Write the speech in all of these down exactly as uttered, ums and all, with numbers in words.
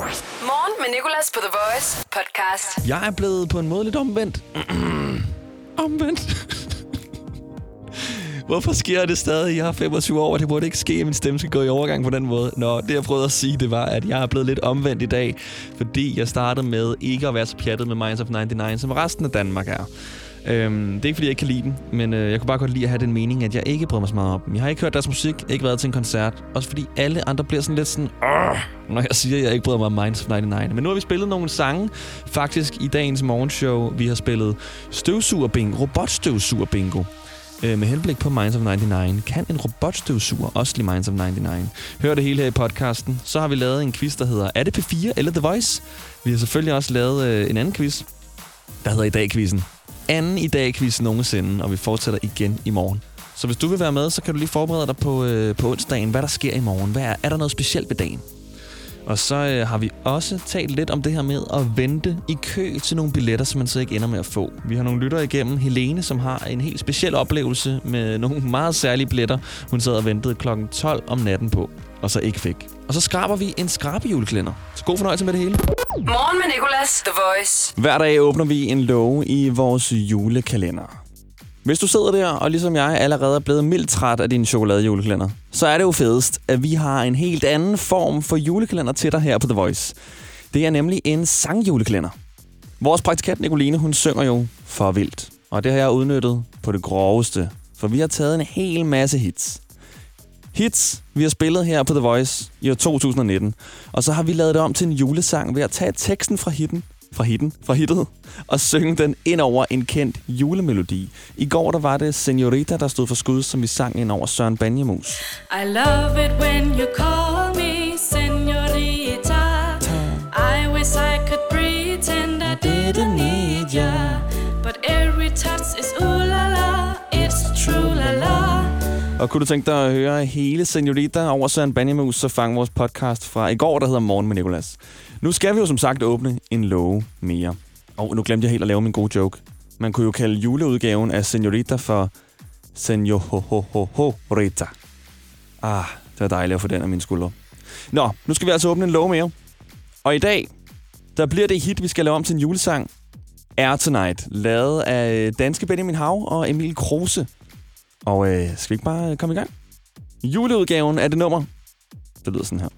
Morgen med Nicolas på The Voice podcast. Jeg er blevet på en måde lidt omvendt. omvendt. Hvorfor sker det stadig? Jeg har femogtyve år, og det burde ikke ske, at min stemme skal gå i overgang på den måde. Nå, det jeg prøvede at sige, det var, at jeg er blevet lidt omvendt i dag, fordi jeg startede med ikke at være så pjattet med Minds of nioghalvfems, som resten af Danmark er. Øhm, det er ikke, fordi jeg ikke kan lide dem, men øh, jeg kunne bare godt lide at have den mening, at jeg ikke bryder mig så meget op. Jeg har ikke hørt deres musik, ikke været til en koncert. Også fordi alle andre bliver sådan lidt sådan, når jeg siger, at jeg ikke bryder mig om Minds of nioghalvfems. Men nu har vi spillet nogle sange, faktisk i dagens morgenshow. Vi har spillet støvsugerbingo, robotstøvsugerbingo. Med henblik på Minds of nioghalvfems, kan en robotstøvsuger også lide Minds of nioghalvfems? Hør det hele her i podcasten. Så har vi lavet en quiz, der hedder, er det P fire eller The Voice? Vi har selvfølgelig også lavet øh, en anden quiz, der hedder I dag-quizzen. Anden I dag-quiz nogensinde, og vi fortsætter igen i morgen. Så hvis du vil være med, så kan du lige forberede dig på, øh, på onsdagen, hvad der sker i morgen. Hvad er, er der noget specielt ved dagen? Og så øh, har vi også talt lidt om det her med at vente i kø til nogle billetter, som man så ikke ender med at få. Vi har nogle lyttere igennem. Helene, som har en helt speciel oplevelse med nogle meget særlige billetter, hun sad og ventede klokken tolv om natten på, og så ikke fik. Og så skraber vi en skrabehjulklænder. Så god fornøjelse med det hele. Morgen med Nicolas, The Voice. Hver dag åbner vi en låge i vores julekalender. Hvis du sidder der, og ligesom jeg allerede er blevet mildt træt af dine chokoladejuleklænder, så er det jo fedest, at vi har en helt anden form for julekalender til dig her på The Voice. Det er nemlig en sangjuleklænder. Vores praktikant Nicoline, hun synger jo for vildt. Og det har jeg udnyttet på det groveste, for vi har taget en hel masse hits. Hits, vi har spillet her på The Voice i to tusind nitten. Og så har vi lavet det om til en julesang ved at tage teksten fra hitten, fra hitten, fra hittet, og synge den ind over en kendt julemelodi. I går der var det Senorita, der stod for skud, som vi sang ind over Søren Banjemus. I love it when you call me Senorita. I wish I could pretend I didn't need ya. But every touch is ooh-la-la, it's true-la-la. Og kunne du tænke dig at høre hele Senorita over Søren Banjemus, så fang vores podcast fra i går, der hedder Morgen med Nicolas. Nu skal vi jo som sagt åbne en låge mere. Og nu glemte jeg helt at lave min gode joke. Man kunne jo kalde juleudgaven af Senorita for Senorita. Ah, det var dejligt at få den af mine skuldre. Nå, nu skal vi altså åbne en låge mere. Og i dag, der bliver det hit, vi skal lave om til en julesang. Air Tonight, lavet af danske Benjamin Hav og Emil Kruse. Og øh, skal vi ikke bare komme i gang? Juleudgaven af det nummer. Det lyder sådan her.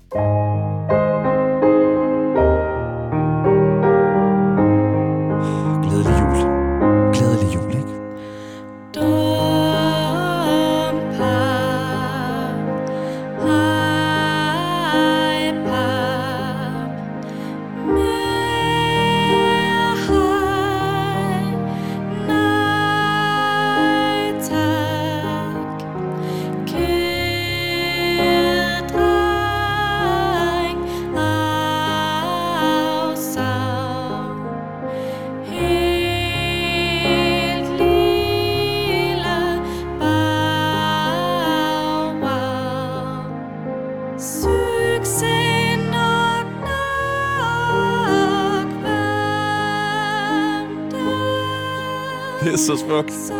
Det er så smukt. Så,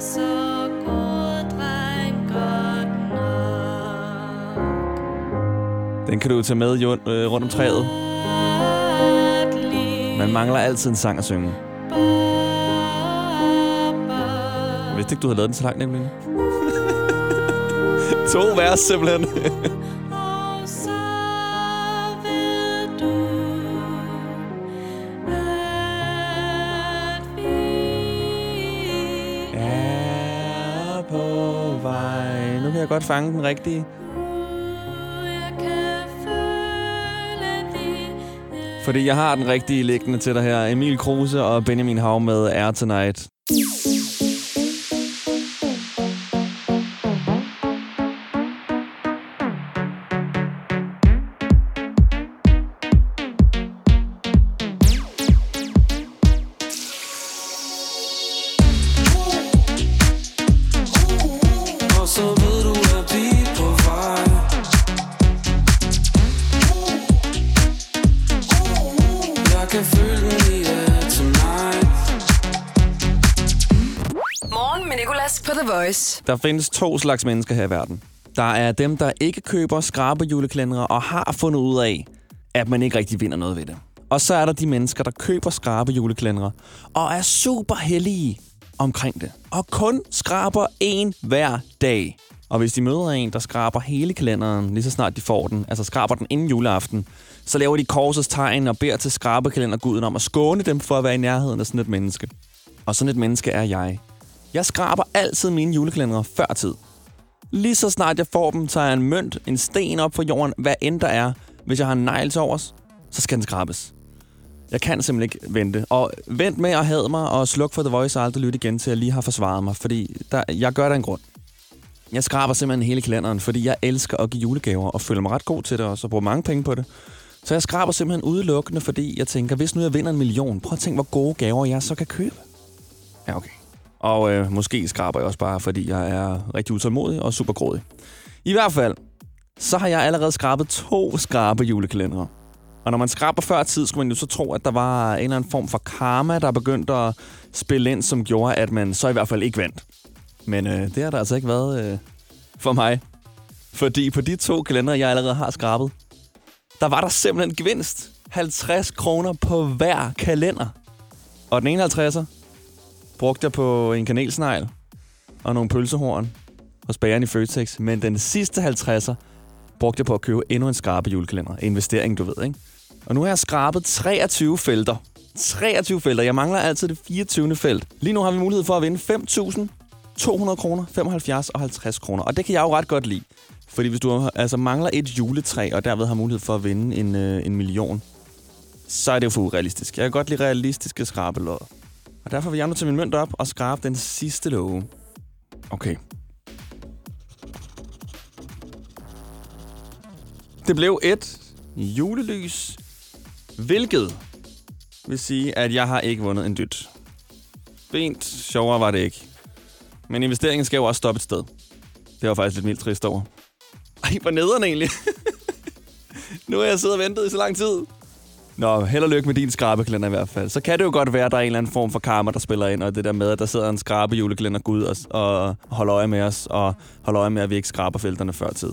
så god dreng, godt nok. Den kan du tage med jord, øh, rundt om træet. Man mangler altid en sang at synge. Jeg vidste ikke, du havde lavet den så langt, nemlig. To vers, simpelthen. Jeg kan godt fange den rigtige. Fordi jeg har den rigtige liggende til dig her. Emil Kruse og Benjamin Hav med Air Tonight. Der findes to slags mennesker her i verden. Der er dem, der ikke køber skrabe juleklænder og har fundet ud af, at man ikke rigtig vinder noget ved det. Og så er der de mennesker, der køber skrabe juleklændere og er super heldige omkring det. Og kun skraber en hver dag. Og hvis de møder en, der skraber hele kalenderen, lige så snart de får den, altså skraber den inden juleaften, så laver de korsets tegn og beder til skrabekalender-guden om at skåne dem for at være i nærheden af sådan et menneske. Og sådan et menneske er jeg. Jeg skraber altid mine julekalendere før tid. Lige så snart jeg får dem, tager jeg en mønt, en sten op fra jorden, hvad end der er. Hvis jeg har en negl til overs, så skal den skrabes. Jeg kan simpelthen ikke vente. Og vent med at hade mig og sluk for The Voice og aldrig lytte igen, til jeg lige har forsvaret mig, fordi der, jeg gør der en grund. Jeg skraber simpelthen hele kalenderen, fordi jeg elsker at give julegaver og føler mig ret god til det, og så bruger mange penge på det. Så jeg skraber simpelthen udelukkende, fordi jeg tænker, hvis nu jeg vinder en million, prøv at tænke, hvor gode gaver jeg så kan købe. Ja, okay. Og øh, måske skraber jeg også bare, fordi jeg er rigtig utålmodig og super grådig. I hvert fald, så har jeg allerede skrabet to skrabe julekalendere. Og når man skraber før tid, skulle man jo så tro, at der var en eller anden form for karma, der begyndte at spille ind, som gjorde, at man så i hvert fald ikke vandt. Men øh, det har der altså ikke været øh, for mig. Fordi på de to kalendere, jeg allerede har skrabet, der var der simpelthen gevinst. halvtreds kroner på hver kalender. Og den enoghalvtredser brugte jeg på en kanelsnegl og nogle pølsehorn hos bageren i Føtex. Men den sidste halvtredser brugte jeg på at købe endnu en skrabe julekalender. Investering, du ved, ikke? Og nu har jeg skrabet treogtyve felter. treogtyve felter. Jeg mangler altid det fireogtyvende felt. Lige nu har vi mulighed for at vinde fem tusind to hundrede kroner, femoghalvfjerds og halvtreds kroner. Og det kan jeg jo ret godt lide. Fordi hvis du altså mangler et juletræ, og derved har mulighed for at vinde en, øh, en million, så er det jo for urealistisk. Jeg kan godt lide realistiske skrabelåd. Og derfor vil jeg nu tage min mønt op og skrabe den sidste låge. Okay. Det blev et julelys, hvilket vil sige, at jeg har ikke vundet en dyt. Fint sjovere var det ikke. Men investeringen skal jo også stoppe et sted. Det var faktisk lidt mildt trist over. Ej, hvor nederen egentlig. Nu har jeg siddet og ventet i så lang tid. Nå, held og lykke med din skrabekalender i hvert fald. Så kan det jo godt være, at der er en eller anden form for karma, der spiller ind. Og det der med, at der sidder en skrabejulekalender-gud og, og holder øje med os. Og holder øje med, at vi ikke skraber felterne før tid.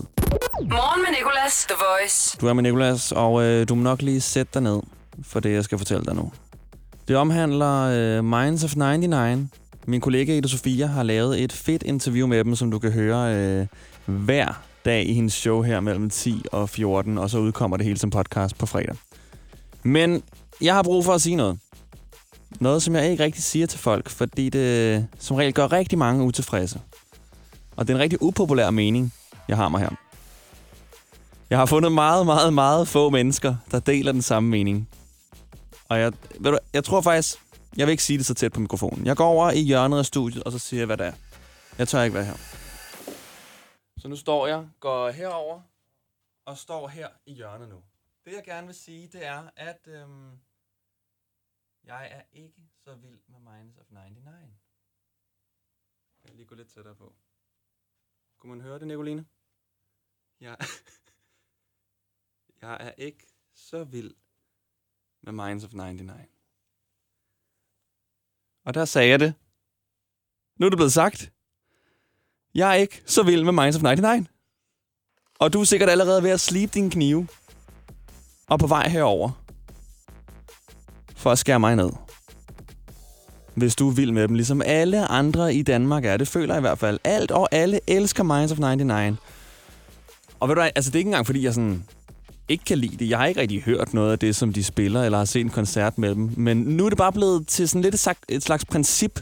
Morgen med Nicolas, The Voice. Du er med Nicolas, og øh, du må nok lige sætte dig ned for det, jeg skal fortælle dig nu. Det omhandler øh, Minds of nioghalvfems. Min kollega Ida Sofia har lavet et fedt interview med dem, som du kan høre øh, hver dag i hendes show her mellem ti og fjorten, og så udkommer det hele som podcast på fredag. Men jeg har brug for at sige noget. Noget, som jeg ikke rigtig siger til folk, fordi det som regel gør rigtig mange utilfredse. Og det er en rigtig upopulær mening, jeg har mig her. Jeg har fundet meget, meget, meget få mennesker, der deler den samme mening. Og jeg, ved du, jeg tror faktisk... Jeg vil ikke sige det så tæt på mikrofonen. Jeg går over i hjørnet af studiet, og så siger jeg, hvad det er. Jeg tør ikke være her. Så nu står jeg, går herover og står her i hjørnet nu. Det, jeg gerne vil sige, det er, at øhm, jeg er ikke så vild med Minds of nioghalvfems. Jeg vil lige gå lidt tættere på. Kunne man høre det, Nicoline? Jeg, jeg er ikke så vild med Minds of nioghalvfems. Og der sagde jeg det. Nu er det blevet sagt. Jeg er ikke så vild med Minds of nioghalvfems. Og du er sikkert allerede ved at slibe dine knive. Og på vej herover for at skære mig ned. Hvis du er vild med dem, ligesom alle andre i Danmark er. Det føler jeg i hvert fald. Alt og alle elsker Minds of nioghalvfems. Og ved du, altså det er ikke engang, fordi jeg sådan... ikke kan lide det. Jeg har ikke rigtig hørt noget af det, som de spiller, eller har set en koncert med dem. Men nu er det bare blevet til sådan lidt et slags princip.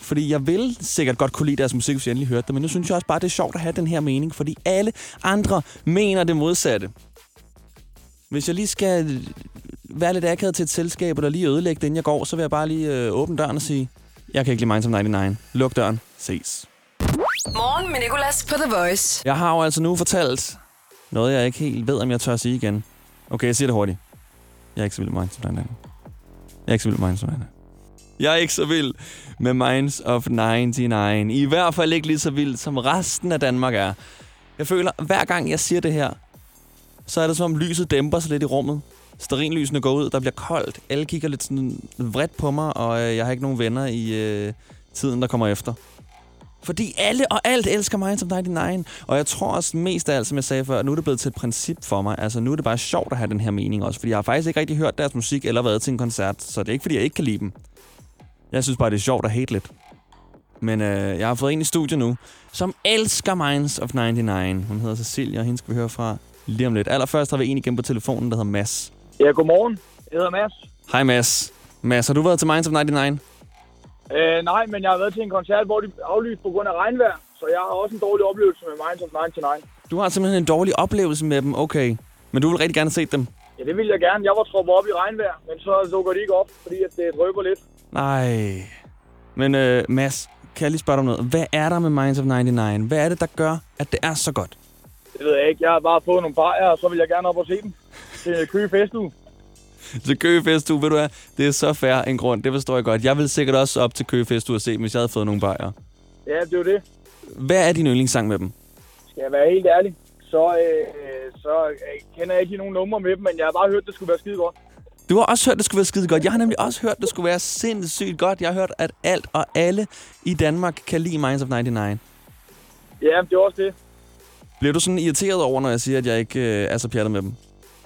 Fordi jeg vil sikkert godt kunne lide deres musik, hvis jeg endelig hørte det. Men nu synes jeg også bare, det er sjovt at have den her mening. Fordi alle andre mener det modsatte. Hvis jeg lige skal være lidt akavet til et selskab, eller lige ødelægge det, inden jeg går, så vil jeg bare lige øh, åbne døren og sige, jeg kan ikke lide Minds of nioghalvfems. Luk døren. Ses. Morgen med Nicolas på The Voice. Jeg har jo altså nu fortalt... noget, jeg ikke helt ved, om jeg tør sige igen. Okay, jeg siger det hurtigt. Jeg er ikke så vild med Minds of nioghalvfems. Jeg er ikke så vild med Minds of nioghalvfems. Jeg er ikke så vild med Minds of nioghalvfems. I hvert fald ikke lige så vild, som resten af Danmark er. Jeg føler, hver gang jeg siger det her, så er det som om lyset dæmper sig lidt i rummet. Stearinlysene går ud, der bliver koldt. Alle kigger lidt sådan vredt på mig, og jeg har ikke nogen venner i øh, tiden, der kommer efter. Fordi alle og alt elsker Minds of nioghalvfems. Og jeg tror også mest af alt, som jeg sagde før, nu er det blevet til et princip for mig. Altså nu er det bare sjovt at have den her mening også. Fordi jeg har faktisk ikke rigtig hørt deres musik eller været til en koncert. Så det er ikke fordi, jeg ikke kan lide dem. Jeg synes bare, det er sjovt at hate lidt. Men øh, jeg har fået en i studiet nu, som elsker Minds of nioghalvfems. Hun hedder Cecilia, og hende skal vi høre fra lige om lidt. Allerførst har vi en igen på telefonen, der hedder Mads. Ja, godmorgen. Jeg hedder Mads. Hej Mads. Mads, har du været til Minds of nioghalvfems? Øh, nej, men jeg har været til en koncert, hvor de aflyste på grund af regnvejr. Så jeg har også en dårlig oplevelse med Minds of nioghalvfems. Du har simpelthen en dårlig oplevelse med dem, okay. Men du ville rigtig gerne se dem? Ja, det ville jeg gerne. Jeg var troppet op i regnvejr, men så lukker de ikke op, fordi det drøber lidt. Nej. Men øh, Mads, kan jeg lige spørge dig om noget? Hvad er der med Minds of nioghalvfems? Hvad er det, der gør, at det er så godt? Det ved jeg ikke. Jeg har bare fået nogle bajer, og så vil jeg gerne op og se dem. Til Køge Festuge. Til Køge Festuge, ved du hvad? Det er så fair en grund. Det forstår jeg godt. Jeg ville sikkert også op til Køge Festuge og se dem, hvis jeg havde fået nogle bajer. Ja, det er jo det. Hvad er din yndlingssang med dem? Skal jeg være helt ærlig, så, øh, så øh, kender jeg ikke nogen numre med dem, men jeg har bare hørt, det skulle være skide godt. Du har også hørt, det skulle være skide godt. Jeg har nemlig også hørt, det skulle være sindssygt godt. Jeg har hørt, at alt og alle i Danmark kan lide Minds of nioghalvfems. Ja, det er også det. Bliver du sådan irriteret over, når jeg siger, at jeg ikke øh, er så pjattet med dem?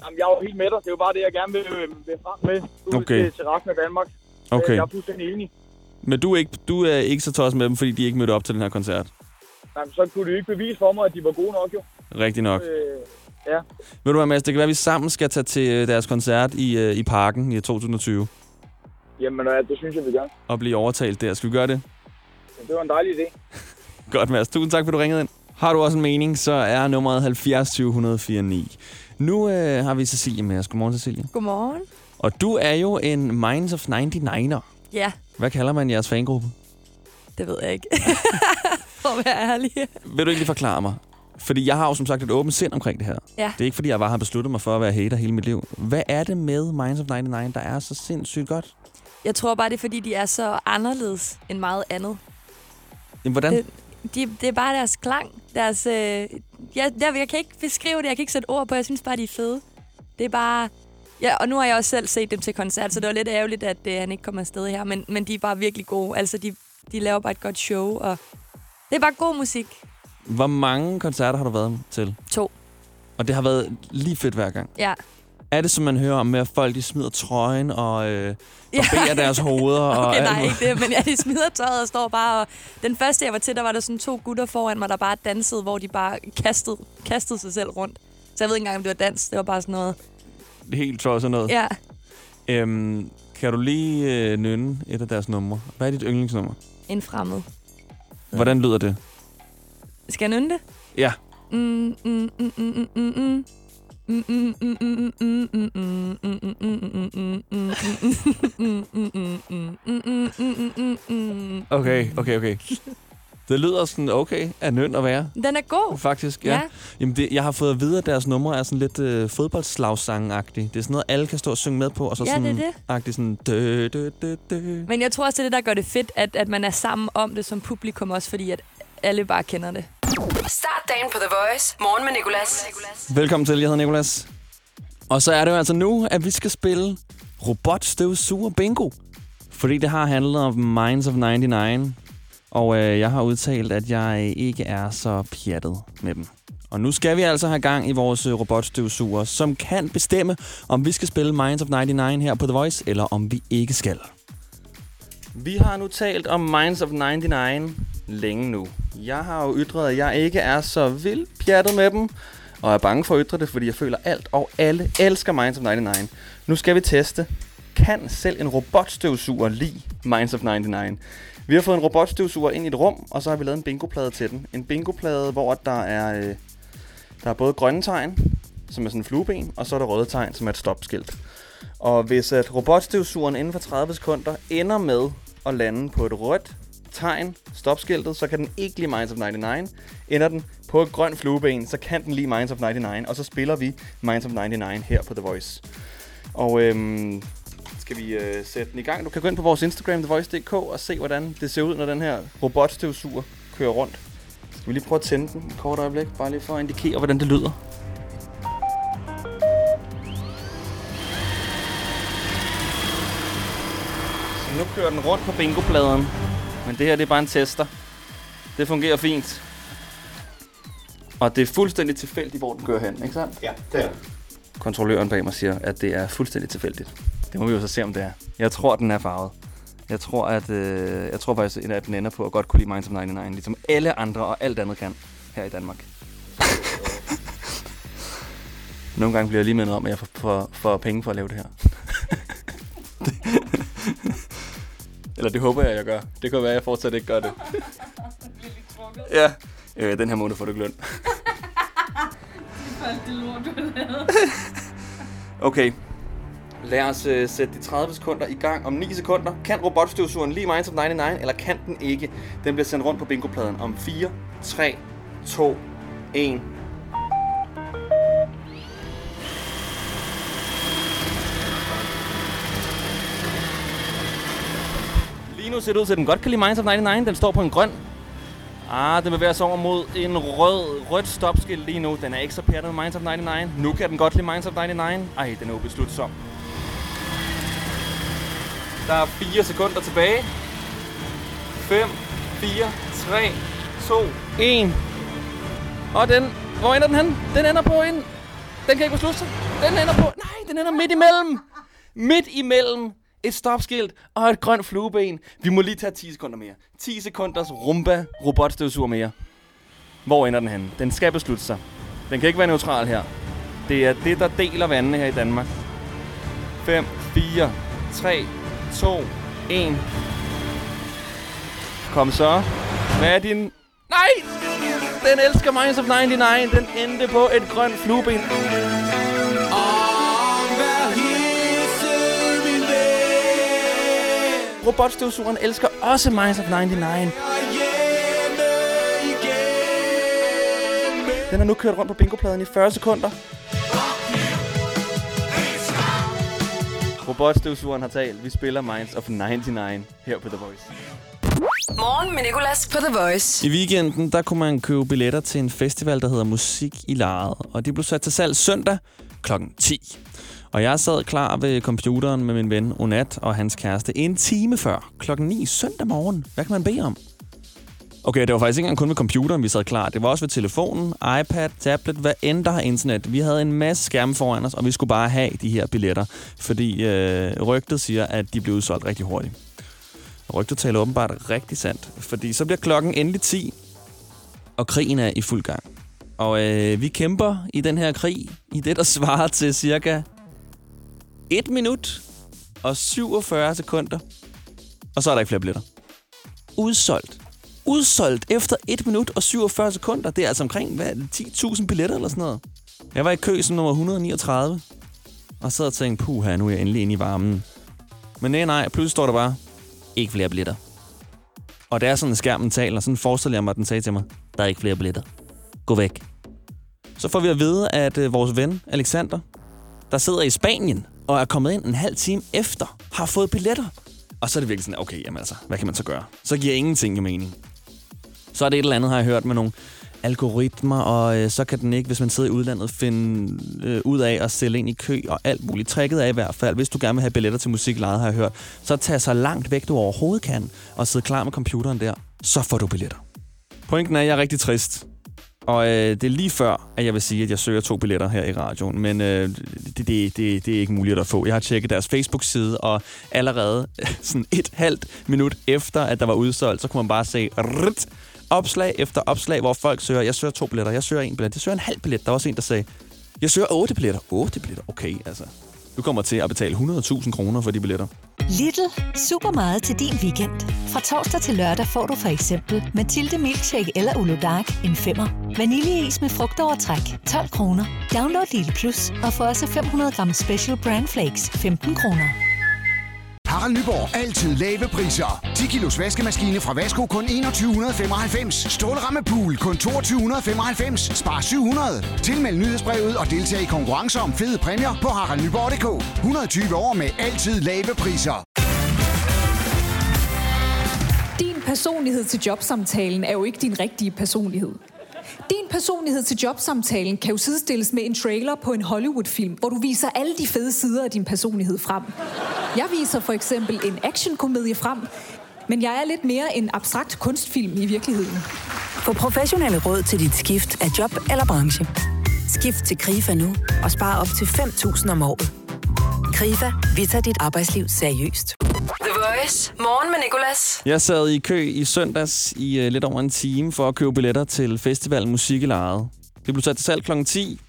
Jamen, jeg er jo helt med dig. Det er jo bare det, jeg gerne vil, øh, vil frem med. Du okay. Til, til resten af Danmark. Okay. Jeg er fuldstændig enig. Men du er, ikke, du er ikke så tosset med dem, fordi de ikke mødte op til den her koncert? Jamen, så kunne du ikke bevise for mig, at de var gode nok, jo. Rigtig nok. Øh, ja. Ved du hvad, Mads? Det kan være, at vi sammen skal tage til deres koncert i, i Parken i tyve tyve. Jamen, ja, det synes jeg, vi gør. Og blive overtalt der. Skal vi gøre det? Jamen, det var en dejlig idé. Godt, Mads. Tusind tak, fordi du ringede ind. Har du også en mening, så er nummeret halvfjerds tyve et nul fire ni. Nu øh, har vi Cecilie med os. Godmorgen, Cecilie. Godmorgen. Og du er jo en Minds of nioghalvfems'er. Ja. Hvad kalder man jeres fangruppe? Det ved jeg ikke. For at være ærlig. Vil du ikke lige forklare mig? Fordi jeg har jo som sagt et åbent sind omkring det her. Ja. Det er ikke fordi, jeg bare har besluttet mig for at være hater hele mit liv. Hvad er det med Minds of nioghalvfems, der er så sindssygt godt? Jeg tror bare, det er fordi, de er så anderledes end meget andet. Jamen, hvordan? Øh, de, det er bare deres klang. Deres, øh, jeg, der, jeg kan ikke beskrive det, jeg kan ikke sætte ord på. Jeg synes bare, de er fede. Det er bare... Ja, og nu har jeg også selv set dem til koncert, så det var lidt ærgerligt, at øh, han ikke kom afsted her. Men, men de er bare virkelig gode. Altså, de, de laver bare et godt show, og det er bare god musik. Hvor mange koncerter har du været til? To. Og det har været lige fedt hver gang? Ja. Er det, som man hører om, med at folk de smider trøjen og øh, barberer ja. deres hoveder? Og okay, nej, ikke det, men ja, de smider tøjet og står bare... Og den første, jeg var til, der var der sådan to gutter foran mig, der bare dansede, hvor de bare kastede, kastede sig selv rundt. Så jeg ved ikke engang, om det var dans. Det var bare sådan noget... Helt tosset noget? Ja. Øhm, kan du lige øh, nynne et af deres numre? Hvad er dit yndlingsnummer? En fremmed. Hvordan lyder det? Skal jeg nynde det? Ja. Okay, okay, okay. Det lyder sådan okay at nynne at være. Den er god. Faktisk, ja. ja. Jamen, det, jeg har fået at vide, at deres numre er sådan lidt øh, fodboldslagsang-agtige. Det er sådan noget, alle kan stå og synge med på, og så ja, sådan... agtigt sådan... Dø, dø, dø, dø. Men jeg tror også, det er det, der gør det fedt, at, at man er sammen om det som publikum også, fordi at alle bare kender det. Start dagen på The Voice. Morgen med Nicolas. Velkommen til. Jeg hedder Nicolas. Og så er det jo altså nu, at vi skal spille robotstøvsuger bingo. Fordi det har handlet om Minds of nioghalvfems. Og øh, jeg har udtalt, at jeg ikke er så pjattet med dem. Og nu skal vi altså have gang i vores robotstøvsuger, som kan bestemme, om vi skal spille Minds of nioghalvfems her på The Voice, eller om vi ikke skal. Vi har nu talt om Minds of nioghalvfems længe nu. Jeg har jo ytret, at jeg ikke er så vildt pjattet med dem, og er bange for at ytre det, fordi jeg føler alt og alle elsker Minds of nioghalvfems. Nu skal vi teste, kan selv en robotstøvsuger lide Minds of nioghalvfems? Vi har fået en robotstøvsuger ind i et rum, og så har vi lavet en bingoplade til den. En bingoplade, hvor der er, øh, der er både grønne tegn, som er sådan en flueben, og så er der røde tegn, som er et stopskilt. Og hvis at robotstøvsugeren inden for tredive sekunder ender med at lande på et rødt tegn, stopskiltet, så kan den ikke lide Minds of nioghalvfems. Ender den på et grønt flueben, så kan den lide Minds of nioghalvfems, og så spiller vi Minds of nioghalvfems her på The Voice. Og øhm, skal vi øh, sætte den i gang. Du kan gå ind på vores Instagram, the voice punktum d k, og se, hvordan det ser ud, når den her robotstøvsuger kører rundt. Skal vi lige prøve at tænde den et kort øjeblik, bare lige for at indikere, hvordan det lyder. Så nu kører den rundt på bingopladeren. Men det her, det er bare en tester. Det fungerer fint. Og det er fuldstændig tilfældigt, hvor den kører hen, ikke sandt? Ja, det er. Kontrolløren bag mig siger, at det er fuldstændig tilfældigt. Det må vi jo så se, om det er. Jeg tror, den er farvet. Jeg tror, at, øh, jeg tror faktisk, at den ender på at godt kunne lide Minds of nioghalvfems, ligesom alle andre og alt andet kan her i Danmark. Nogle gange bliver jeg lige mindet om, at jeg får, får, får penge for at lave det her. Eller det håber jeg, jeg gør. Det kan være, at jeg fortsat ikke gør det. Ja, øh, den her måned får du ikke løn. Okay. Lad os øh, sætte de tredive sekunder i gang om ni sekunder. Kan robotstøvsugeren lige Minds of nioghalvfems, eller kan den ikke? Den bliver sendt rundt på bingopladen om fire, tre, to, et. Lige nu ser det ud til, at den godt kan lide Minds of nioghalvfems. Den står på en grøn. Ah, den bevæger sig over mod en rød, rødt stopskilt lige nu. Den er ikke så pæret med Minds of nioghalvfems. Nu kan den godt lide Minds of nioghalvfems. Ej, den er ubeslutsom. Der er fire sekunder tilbage. fem, fire, tre, to, et. Og den... Hvor ender den hen? Den ender på en... Den kan ikke beslutte sig. Den ender på... Nej, den ender midt imellem. Midt imellem. Et stopskilt og et grønt flueben. Vi må lige tage ti sekunder mere. ti sekunders rumba robotstøvsuger mere. Hvor ender den henne? Den skal beslutte sig. Den kan ikke være neutral her. Det er det, der deler vandene her i Danmark. fem, fire, tre, to, et. Kom så. Hvad er din... Nej! Den elsker Minds of nioghalvfems. Den endte på et grønt flueben. Robotstøvsugeren elsker også Minds of nioghalvfems. Den er nu kørt rundt på bingopladen i fyrre sekunder. Robotstøvsugeren har talt. Vi spiller Minds of nioghalvfems her på The Voice. Morgen med Nicolas på The Voice. I weekenden der kunne man købe billetter til en festival, der hedder Musik i Lejret. Og det blev sat til salg søndag klokken ti. Og jeg sad klar ved computeren med min ven Onat og hans kæreste en time før. klokken ni søndag morgen. Hvad kan man bede om? Okay, det var faktisk ikke engang kun ved computeren, vi sad klar. Det var også ved telefonen, iPad, tablet, hvad end der har internet. Vi havde en masse skærme foran os, og vi skulle bare have de her billetter. Fordi øh, rygtet siger, at de blev udsolgt rigtig hurtigt. Rygtet taler åbenbart rigtig sandt. Fordi så bliver klokken endelig ti, og krigen er i fuld gang. Og øh, vi kæmper i den her krig, i det der svarer til cirka... et minut og syvogfyrre sekunder. Og så er der ikke flere billetter. Udsolgt. Udsolgt efter et minut og syvogfyrre sekunder. Det er altså omkring hvad, ti tusind billetter eller sådan noget. Jeg var i kø som nummer et hundrede og niogtredive. Og sad og tænkte, puha, nu er jeg endelig inde i varmen. Men nej, nej, pludselig står der bare, ikke flere billetter. Og det er sådan, at skærmen taler. Sådan forestiller jeg mig, at den sagde til mig, der er ikke flere billetter. Gå væk. Så får vi at vide, at øh, vores ven, Alexander, der sidder i Spanien, og er kommet ind en halv time efter, har fået billetter. Og så er det virkelig sådan, okay, jamen altså, hvad kan man så gøre? Så giver ingenting i mening. Så er det et eller andet, har jeg hørt, med nogle algoritmer, og øh, så kan den ikke, hvis man sidder i udlandet, finde øh, ud af at sælge ind i kø og alt muligt. Tricket er i hvert fald, hvis du gerne vil have billetter til Musik Live, har jeg hørt, så tag så langt væk, du overhovedet kan, og sidde klar med computeren der, så får du billetter. Pointen er, at jeg er rigtig trist. Og øh, det er lige før, at jeg vil sige, at jeg søger to billetter her i radioen, men øh, det, det, det, det er ikke muligt at få. Jeg har tjekket deres Facebook-side, og allerede sådan et halvt minut efter, at der var udsolgt, så kunne man bare se rrrt, opslag efter opslag, hvor folk søger, jeg søger to billetter, jeg søger en billet, jeg søger en halv billet. Der var også en, der sagde, jeg søger otte billetter. Otte billetter? Okay, altså. Du kommer til at betale hundrede tusind kroner for de billetter. Little. Super meget til din weekend. Fra torsdag til lørdag får du for eksempel Mathilde Milkshake eller Ulo Dark en femmer. Vaniljeis med frugtovertræk, tolv kroner. Download Little Plus og få også fem hundrede gram Special Brand Flakes, femten kroner. Harald Nyborg. Altid lave priser. ti kilos vaskemaskine fra Vasko kun enogtyve femoghalvfems. Stålramme Pool kun toogtyve femoghalvfems. Spar syv hundrede. Tilmeld nyhedsbrevet og deltag i konkurrencer om fede præmier på harald nyborg punktum d k. et hundrede og tyve år med altid lave priser. Din personlighed til jobsamtalen er jo ikke din rigtige personlighed. Din personlighed til jobsamtalen kan jo sidestilles med en trailer på en Hollywood-film, hvor du viser alle de fede sider af din personlighed frem. Jeg viser for eksempel en actionkomedie frem, men jeg er lidt mere en abstrakt kunstfilm i virkeligheden. Få professionelle råd til dit skift af job eller branche. Skift til Krifa nu og spar op til fem tusind om året. Krifa, vi tager dit arbejdsliv seriøst. The Voice. Morgen med Nicolas. Jeg sad i kø i søndags i uh, lidt over en time for at købe billetter til festivalen Musik i Lejret. Det blev sat til salg klokken ti.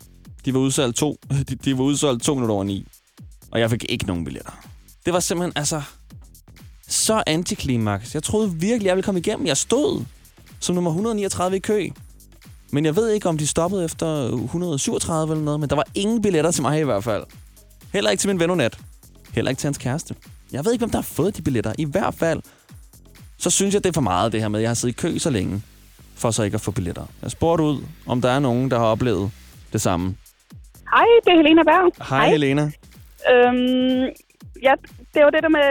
De var udsolgt to, de, de var udsolgt to minutter over ni. Og jeg fik ikke nogen billetter. Det var simpelthen altså så antiklimaks. Jeg troede virkelig, jeg ville komme igennem. Jeg stod som nummer et hundrede niogtredive i kø. Men jeg ved ikke, om de stoppede efter et hundrede syvogtredive eller noget. Men der var ingen billetter til mig i hvert fald. Heller ikke til min venunat. Heller ikke til hans kæreste. Jeg ved ikke, hvem der har fået de billetter. I hvert fald, så synes jeg, det er for meget det her med, jeg har siddet i kø så længe, for så ikke at få billetter. Jeg spurgte ud, om der er nogen, der har oplevet det samme. Hej, det er Helene Berg. Hej, Hej. Helena. Øhm, ja, det var det der med,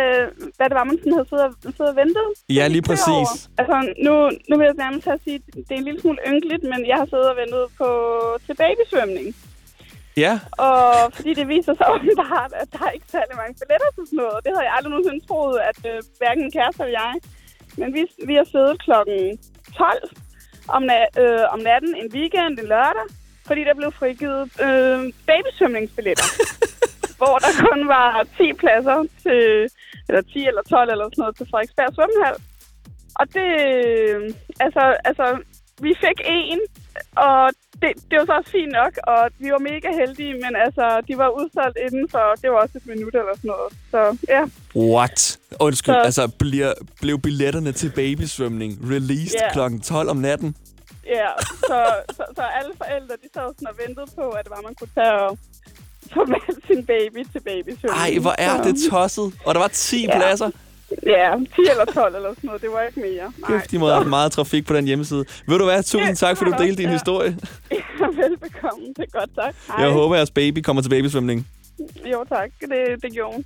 hvad det var, man sådan havde siddet og, siddet og ventet. Ja, lige præcis. Altså, nu, nu vil jeg nærmest have at sige, det er en lille smule ynkeligt, men jeg har siddet og ventet på, til babysvømning. Ja. Og fordi det viser sig åbenbart, at der ikke er særlig mange billetter til sådan noget. Det havde jeg aldrig nogensinde troet, at øh, hverken kæreste og jeg. Men vi, vi har siddet klokken tolv om, na- øh, om natten, en weekend, en lørdag, fordi der blev frigivet øh, babysvømningsbilletter. Hvor der kun var ti pladser til, eller ti eller tolv eller sådan noget, til Frederiksberg svømmehal. Og det, altså, altså, vi fik en, og det, det var så også fint nok, og vi var mega heldige, men altså, de var udsolgt inden for, det var også et minut eller sådan noget, så ja. Yeah. What? Undskyld, så, altså, bliver, blev billetterne til babysvømning released yeah. klokken tolv om natten? Ja, yeah, så, så, så alle forældre, de sad sådan og ventede på, at det var, man kunne tage og forvælde sin baby til babysvømning. Ej, hvor er det tosset, og der var ti yeah. pladser. Ja, ti eller tolv eller sådan noget. Det var ikke mere. Nej. Kæft, de må have haft meget trafik på den hjemmeside. Ved du hvad? Tusind tak, for du delte din ja. historie. Ja, velbekomme. Det er godt, tak. Hej. Jeg håber, at jeres baby kommer til babysvømning. Jo, tak. Det, det gjorde hun.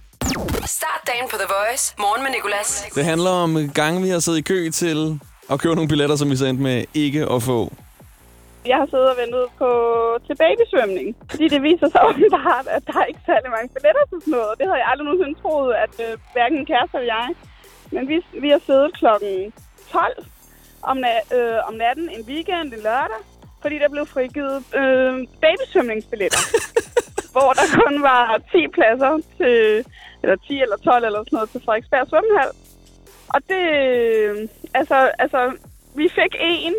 Start dagen på The Voice. Morgen med Nicolas. Det handler om gange, vi har siddet i kø til at købe nogle billetter, som vi så endte med ikke at få. Jeg har siddet og ventet på, til babysvømning, fordi det viser sig åbenbart, at der ikke er særlig mange billetter til sådan noget. Det havde jeg aldrig nogensinde troet, at øh, hverken kæreste eller jeg. Men vi, vi har siddet klokken tolv om, na- øh, om natten, en weekend, en lørdag, fordi der blev frigivet øh, babysvømningsbilletter. Hvor der kun var ti pladser til, eller ti eller tolv eller sådan noget, til Frederiksberg svømmehal. Og det, altså, altså, vi fik en.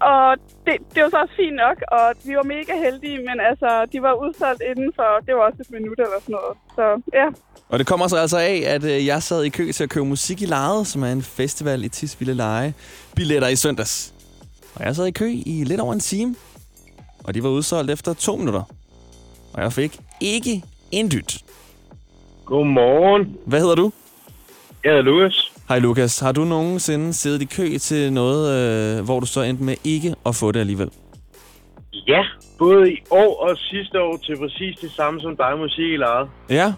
Og det, det var så også fint nok, og vi var mega heldige, men altså, de var udsolgt inden for, det var også et minut eller sådan noget, så ja. Og det kommer så altså af, at jeg sad i kø til at købe Musik i Lejret, som er en festival i Tisvildeleje, billetter i søndags. Og jeg sad i kø i lidt over en time, og de var udsolgt efter to minutter. Og jeg fik ikke en dyt. Godmorgen. Hvad hedder du? Jeg hedder Louis. Hej Lukas, har du nogensinde siddet i kø til noget, øh, hvor du så endte med ikke at få det alligevel? Ja, både i år og sidste år til præcis det samme som dig, Musik i Lejret. Ja?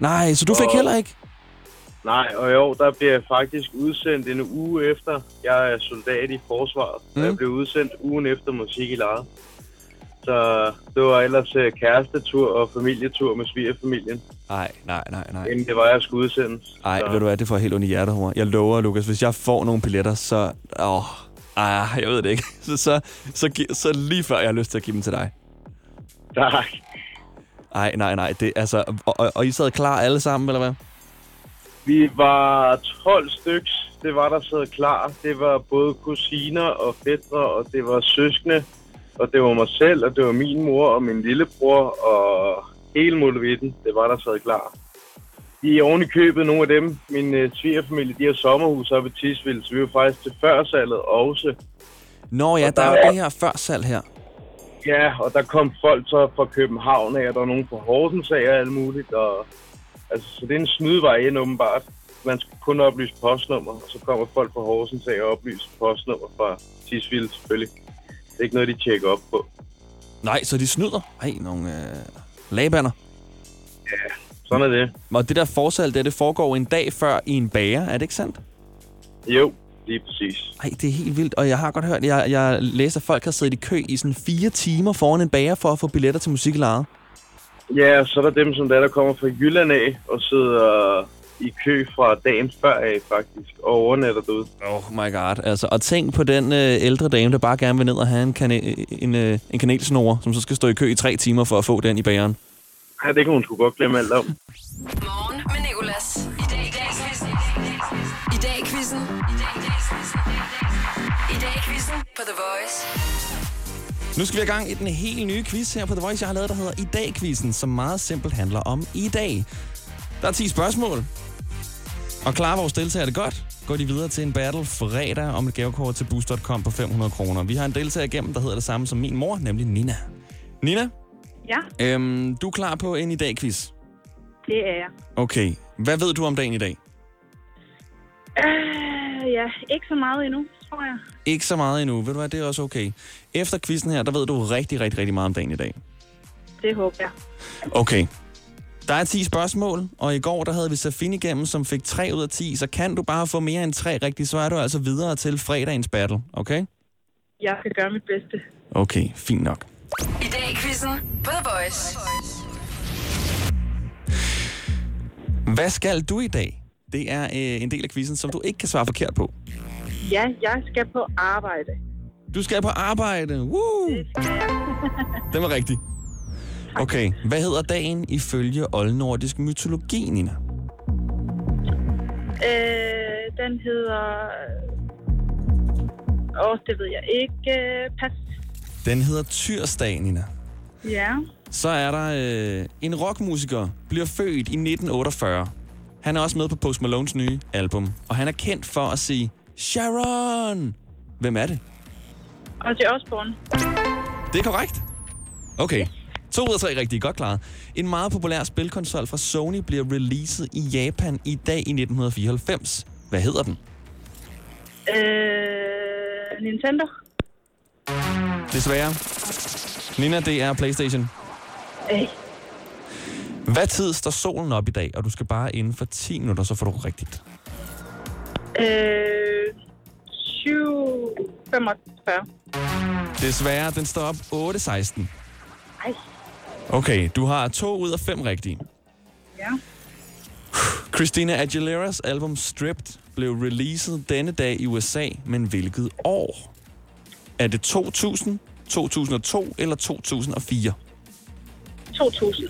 Nej, så du og... fik heller ikke? Nej, og i år der blev jeg faktisk udsendt en uge efter. Jeg er soldat i forsvaret, mm. og jeg blev udsendt ugen efter Musik i Lejret. Så det var ellers kærestetur og familietur med svigerfamilien. Nej, nej, nej, nej. Inden det var, jeg skulle udsendes. Nej, ved du hvad, det får helt ondt i hjertet, Håber. Jeg lover, Lukas, hvis jeg får nogle billetter, så... Åh, ej, jeg ved det ikke. Så, så, så, så lige før, jeg har lyst til at give dem til dig. Tak. Ej, nej, nej. Det, altså, og, og, og I sad klar alle sammen, eller hvad? Vi var tolv styks. Det var, der sad klar. Det var både kusiner og fætre, og det var søskende. Og det var mig selv, og det var min mor og min lillebror, og hele molevitten, det var der sad klar. De er oven i købet, nogle af dem. Min øh, svigerfamilie, de har sommerhus oppe i Tisvilde, så vi var faktisk til førsalget også. Nå ja, og der, der er jo det her førsal her. Ja, og der kom folk så fra København af, og der var nogen fra Horsens af og alt muligt. Og, altså, så det er en snydevej ind, åbenbart. Man skal kun oplyse postnummer, og så kommer folk fra Horsens af og oplyser postnummer fra Tisvilde selvfølgelig. Det er ikke noget, de tjekker op på. Nej, så de snyder? Ej, nogle øh, lagbander. Ja, sådan er det. Og det der forsalg, det, det foregår en dag før i en bager, er det ikke sandt? Jo, lige præcis. Ej, det er helt vildt, og jeg har godt hørt, jeg, jeg læser, at folk har siddet i kø i sådan fire timer foran en bager for at få billetter til Musik i Lejret. Ja, så er der dem, som der, der kommer fra Jylland af og sidder i kø fra dagen før af, faktisk, og overnatter derude. Oh my god, altså. Og tænk på den øh, ældre dame, der bare gerne vil ned og have en, kanel, en, øh, en kanelsnore, som så skal stå i kø i tre timer for at få den i bageren. Ja, det kan hun sgu godt glemme alt om. Morgen med Nicolas. I dag i dag quizzen. I dag i quizzen. I dag i dag quizzen. I dag i quizzen på The Voice. Nu skal vi i gang i den helt nye quiz her på The Voice, jeg har lavet, der hedder I dag-quizzen, som meget simpelt handler om i dag. Der er ti spørgsmål, og klarer vores deltager det godt, går de videre til en battle fredag om et gavekort til Boost punktum com på fem hundrede kroner. Vi har en deltager igennem, der hedder det samme som min mor, nemlig Nina. Nina? Ja? Øhm, du er klar på en i dag-quiz? Det er jeg. Okay. Hvad ved du om dagen i dag? Øh, ja, ikke så meget endnu. Oh ja. Ikke så meget endnu. Ved du hvad, det er også okay. Efter quizzen her, der ved du rigtig, rigtig, rigtig meget om dagen i dag. Det håber jeg. Okay. Der er ti spørgsmål, og i går der havde vi Safin igennem, som fik tre ud af ti, så kan du bare få mere end tre rigtigt, så er du altså videre til fredagens battle, okay? Jeg skal gøre mit bedste. Okay, fint nok. I dag i quizzen på The Voice. Hvad skal du i dag? Det er øh, en del af quizzen, som du ikke kan svare forkert på. Ja, jeg skal på arbejde. Du skal på arbejde? Woo! Den var rigtig. Okay, hvad hedder dagen ifølge oldnordisk mytologi, Nina? Øh, den hedder... Åh, oh, det ved jeg ikke. Pas. Den hedder Tyrsdag, Nina. Ja. Så er der øh, en rockmusiker, bliver født i nitten otteogfyrre. Han er også med på Post Malones nye album, og han er kendt for at sige... Sharon! Hvem er det? Ozzy Osbourne. Det er korrekt. Okay. To ud af tre rigtig godt klaret. En meget populær spilkonsol fra Sony bliver releaset i Japan i dag i nitten fireoghalvfems. Hvad hedder den? Øh... Nintendo. Desværre. Nina, det er PlayStation. Hey. Hvad tid står solen op i dag, og du skal bare inden for ti minutter, så får du rigtigt? Øh... syv femogfyrre. Desværre, den står op otte seksten. Ej. Okay, du har to ud af fem rigtige. Ja. Christina Aguileras album Stripped blev releaset denne dag i U S A, men hvilket år? Er det to tusind, to tusind og to eller to tusind og fire? to tusind.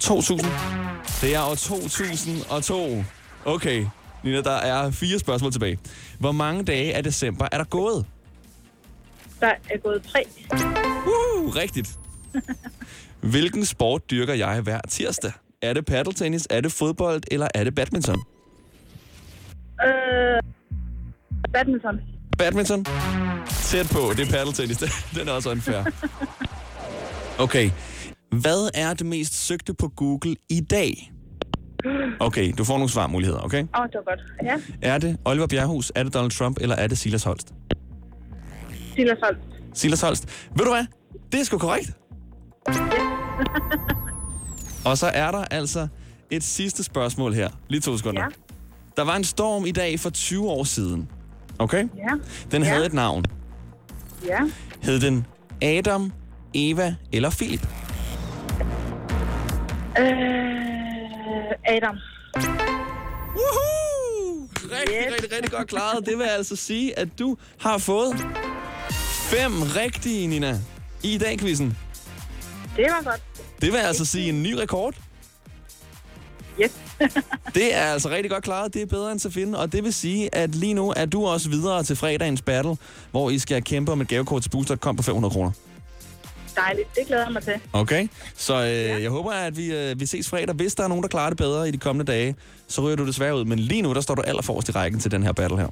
to tusind? Det er år to tusind og to. Okay. Nina, der er fire spørgsmål tilbage. Hvor mange dage af december er der gået? Der er gået tre. Uh, rigtigt. Hvilken sport dyrker jeg hver tirsdag? Er det paddeltennis, er det fodbold, eller er det badminton? Øh, badminton. Badminton? Tæt på, det er paddeltennis. Den er også unfair. Okay. Hvad er det mest søgte på Google i dag? Okay, du får nogle svarmuligheder, okay? Åh, oh, det var godt, ja. Er det Oliver Bjerrhus, er det Donald Trump, eller er det Silas Holst? Silas Holst. Silas Holst. Ved du hvad? Det er sgu korrekt. Og så er der altså et sidste spørgsmål her. Lige to sekunder. Ja. Der var en storm i dag for tyve år siden, okay? Ja. Den ja. havde et navn. Ja. Hed den Adam, Eva eller Philip? Øh... Adam. Woohoo! Rigtig, yes. rigtig, rigtig godt klaret. Det vil altså sige, at du har fået fem rigtige, Nina, i dag-quizzen. Det var godt. Det vil altså sige en ny rekord. Yes. Det er altså rigtig godt klaret. Det er bedre end så finde. Og det vil sige, at lige nu er du også videre til fredagens battle, hvor I skal kæmpe om et gavekort til Boost punktum com på fem hundrede kroner. Dejligt. Det glæder jeg mig til. Okay, så øh, ja. jeg håber, at vi, øh, vi ses fredag. Hvis der er nogen, der klarer det bedre i de kommende dage, så ryger du desværre ud. Men lige nu, der står du allerforrest i rækken til den her battle her.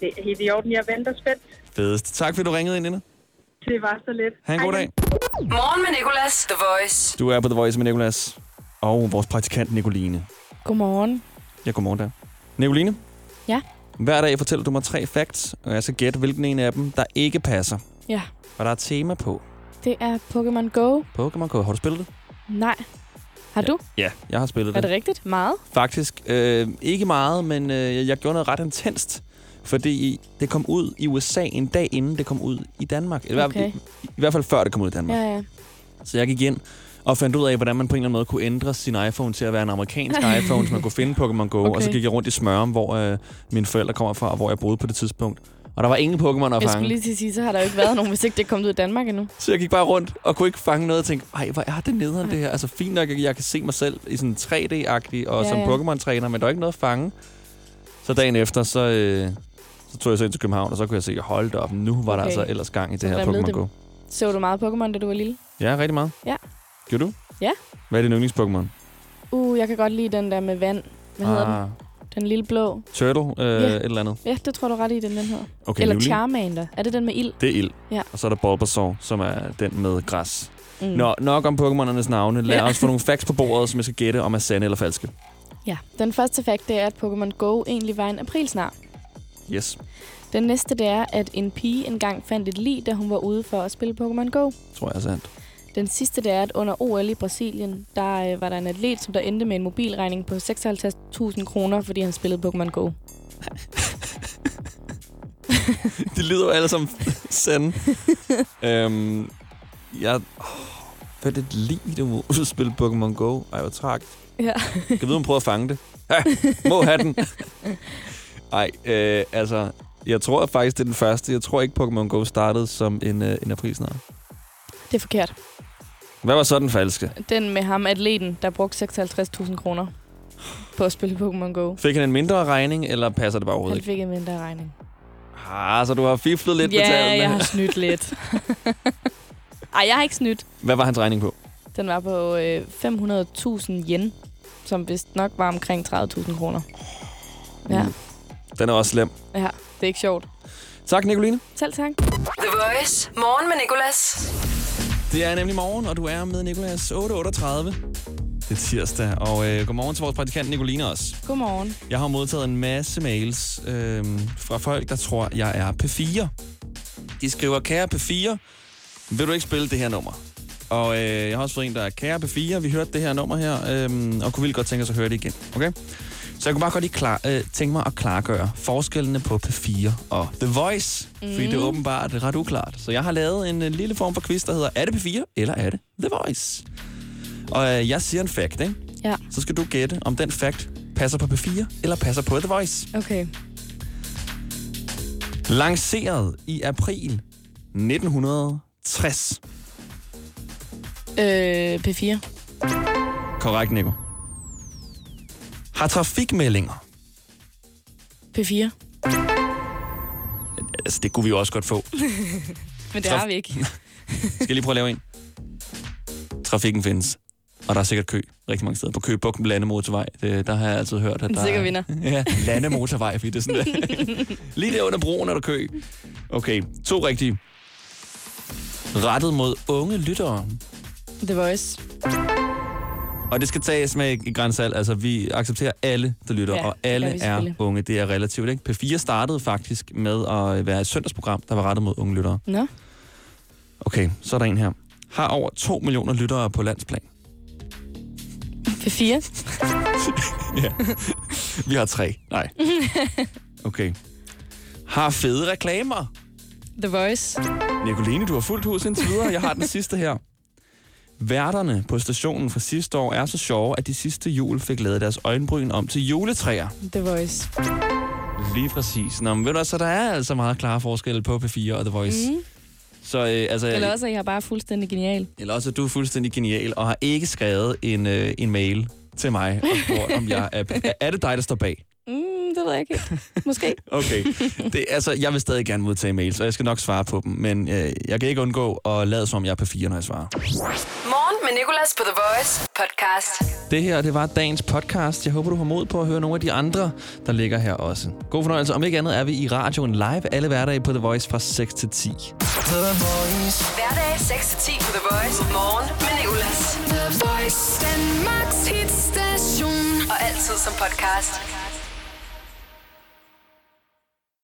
Det er helt i orden. Jeg venter spændt. Fedest. Tak, fordi du ringede ind, Nina. Det var så lidt. Ha' en god dag. Morgen med Nicolas, The Voice. Du er på The Voice med Nicolas. Og vores praktikant, Nicoline. Godmorgen. Ja, godmorgen der. Nicoline? Ja? Hver dag fortæller du mig tre facts, og jeg skal gætte, hvilken en af dem, der ikke passer. Ja. Og der er tema på. Det er Pokémon Go. Pokémon Go. Har du spillet det? Nej. Har du? Ja, ja jeg har spillet det. Er det rigtigt? Meget? Faktisk. Øh, ikke meget, men øh, jeg gjorde noget ret intenst. Fordi det kom ud i U S A en dag inden det kom ud i Danmark. Okay. I, i, i hvert fald før det kom ud i Danmark. Ja, ja. Så jeg gik ind og fandt ud af, hvordan man på en eller anden måde kunne ændre sin iPhone til at være en amerikansk iPhone, så man kunne finde Pokémon Go, okay. Og så gik jeg rundt i Smørum, hvor øh, mine forældre kommer fra, og hvor jeg boede på det tidspunkt. Og der var ingen Pokémon at fange. Jeg skulle lige til at sige, så har der jo ikke været nogen, hvis ikke det er kommet ud af Danmark endnu. Så jeg gik bare rundt og kunne ikke fange noget og tænkte, ej, hvor er det nederen det her? Altså fint nok, jeg kan se mig selv i sådan tre D-agtig og ja, som ja. Pokémon-træner, men der er ikke noget at fange. Så dagen efter, så, øh, så tog jeg så ind til København, og så kunne jeg se, hold da op, nu var okay. der altså ellers gang i det så her Pokémon Go. Så du meget Pokémon, da du var lille? Ja, rigtig meget. Ja. Gjorde du? Ja. Hvad er din yndlings-Pokémon? Uh, jeg kan godt lide den der med vand. Hvad ah. hedder den? Den lille blå. Turtle, øh, yeah. et eller andet. Ja, det tror du ret i, den, den hedder. Okay, eller Nicoline. Charmander. Er det den med ild? Det er ild. Ja. Og så er der Bulbasaur, som er den med græs. Mm. Nå, nok om Pokémonernes navne. Lad ja. os få nogle facts på bordet, som jeg skal gætte, om er sande eller falske. Ja. Den første fact, det er, at Pokémon Go egentlig var en aprilsnar. Yes. Den næste, det er, at en pige engang fandt et lig, da hun var ude for at spille Pokémon Go. Tror jeg er sandt. Den sidste, det er, at under O L i Brasilien, der øh, var der en atlet, som der endte med en mobilregning på seksoghalvtreds tusind kroner, fordi han spillede Pokémon Go. Det lyder jo alle som sande. øhm, jeg... Oh, hvad er det lige, du må spille Pokémon Go? Ej, hvor tragt. Ja. Kan vi vide, om prøver at fange det? Hey, må have den! Ej, øh, altså... Jeg tror faktisk, det er den første. Jeg tror ikke, Pokémon Go startede som en, øh, en aprilsnar. Det er forkert. Hvad var så den falske? Den med ham, atleten, der brugte seksoghalvtreds tusind kroner på at spille Pokémon Go. Fik han en mindre regning, eller passer det bare overhovedet ikke? Han fik en mindre regning. Ah, så du har fiflet lidt ja, med tallene. Ja, jeg har snydt lidt. Ej, jeg har ikke snydt. Hvad var hans regning på? Den var på øh, fem hundrede tusind yen, som vist nok var omkring tredive tusind kroner. Ja. Mm. Den er også slem. Ja, det er ikke sjovt. Tak, Nicoline. Selv tak. The Voice. Morgen med Nicolas. Det er nemlig morgen, og du er med Nicolas otte otteogtredive. Det er tirsdag, og øh, godmorgen til vores praktikant Nicoline også. Godmorgen. Jeg har modtaget en masse mails øh, fra folk, der tror, jeg er P fire. De skriver, kære P fire, vil du ikke spille det her nummer? Og øh, jeg har også fået en, der er kære P fire, vi hørte det her nummer her, øh, og kunne vildt godt tænke os at høre det igen, okay? Så jeg kunne bare godt lige klar, øh, tænke mig at klargøre forskellene på P fire og The Voice, mm. fordi det er åbenbart ret uklart. Så jeg har lavet en, en lille form for quiz, der hedder, er det P fire, eller er det The Voice? Og øh, jeg siger en fact, ikke? Ja. Så skal du gætte, om den fact passer på P fire, eller passer på The Voice. Okay. Lanceret i april nitten tres. Øh, P fire. Korrekt, Nico. Har trafikmeldinger. P fire. Altså, det kunne vi jo også godt få. Men det Traf- har vi ikke. Skal jeg lige prøve at lave en? Trafikken findes. Og der er sikkert kø rigtig mange steder. På Køge Bugten Landemotorvej. Det, der har jeg altid hørt, at der er... Sikker vinder. Ja, Landemotorvej, fordi det er sådan der. Lige der under broen er der kø. Okay, to rigtige. Rettet mod unge lyttere. The Voice. Og det skal tages med i grænsalt. Altså, vi accepterer alle, der lytter, ja, og alle er unge. Det er relativt, ikke? P fire startede faktisk med at være et søndagsprogram, der var rettet mod unge lyttere. Nå. Okay, så er der en her. Har over to millioner lyttere på landsplan. P fire? Ja. Vi har tre. Nej. Okay. Har fede reklamer. The Voice. Nicoline, du har fuldt hus indtil videre. Jeg har den sidste her. Værterne på stationen fra sidste år er så sjove, at de sidste jul fik lavet deres øjenbryn om til juletræer. The Voice. Lige præcis. Nå, men ved du, så der er altså meget klare forskelle på P fire og The Voice. Mm. Så, øh, altså, eller også, at jeg er bare fuldstændig genial. Eller også, at du er fuldstændig genial og har ikke skrevet en, øh, en mail til mig, og spurgt, om jeg er, er det dig, der står bag? Mm, det ved jeg ikke. Måske. Okay. Det, altså, jeg vil stadig gerne modtage mails, og jeg skal nok svare på dem, men øh, jeg kan ikke undgå at lade som, jeg er på fire, når jeg svarer. Morgen med Nicolas på The Voice podcast. Det her, det var dagens podcast. Jeg håber, du har mod på at høre nogle af de andre, der ligger her også. God fornøjelse. Om ikke andet er vi i radioen live alle hverdage på The Voice fra seks til ti. The Voice. Hverdag seks til ti på The Voice. Morgen med Nicolas. The Voice. Danmarks hitstation. Og altid som podcast.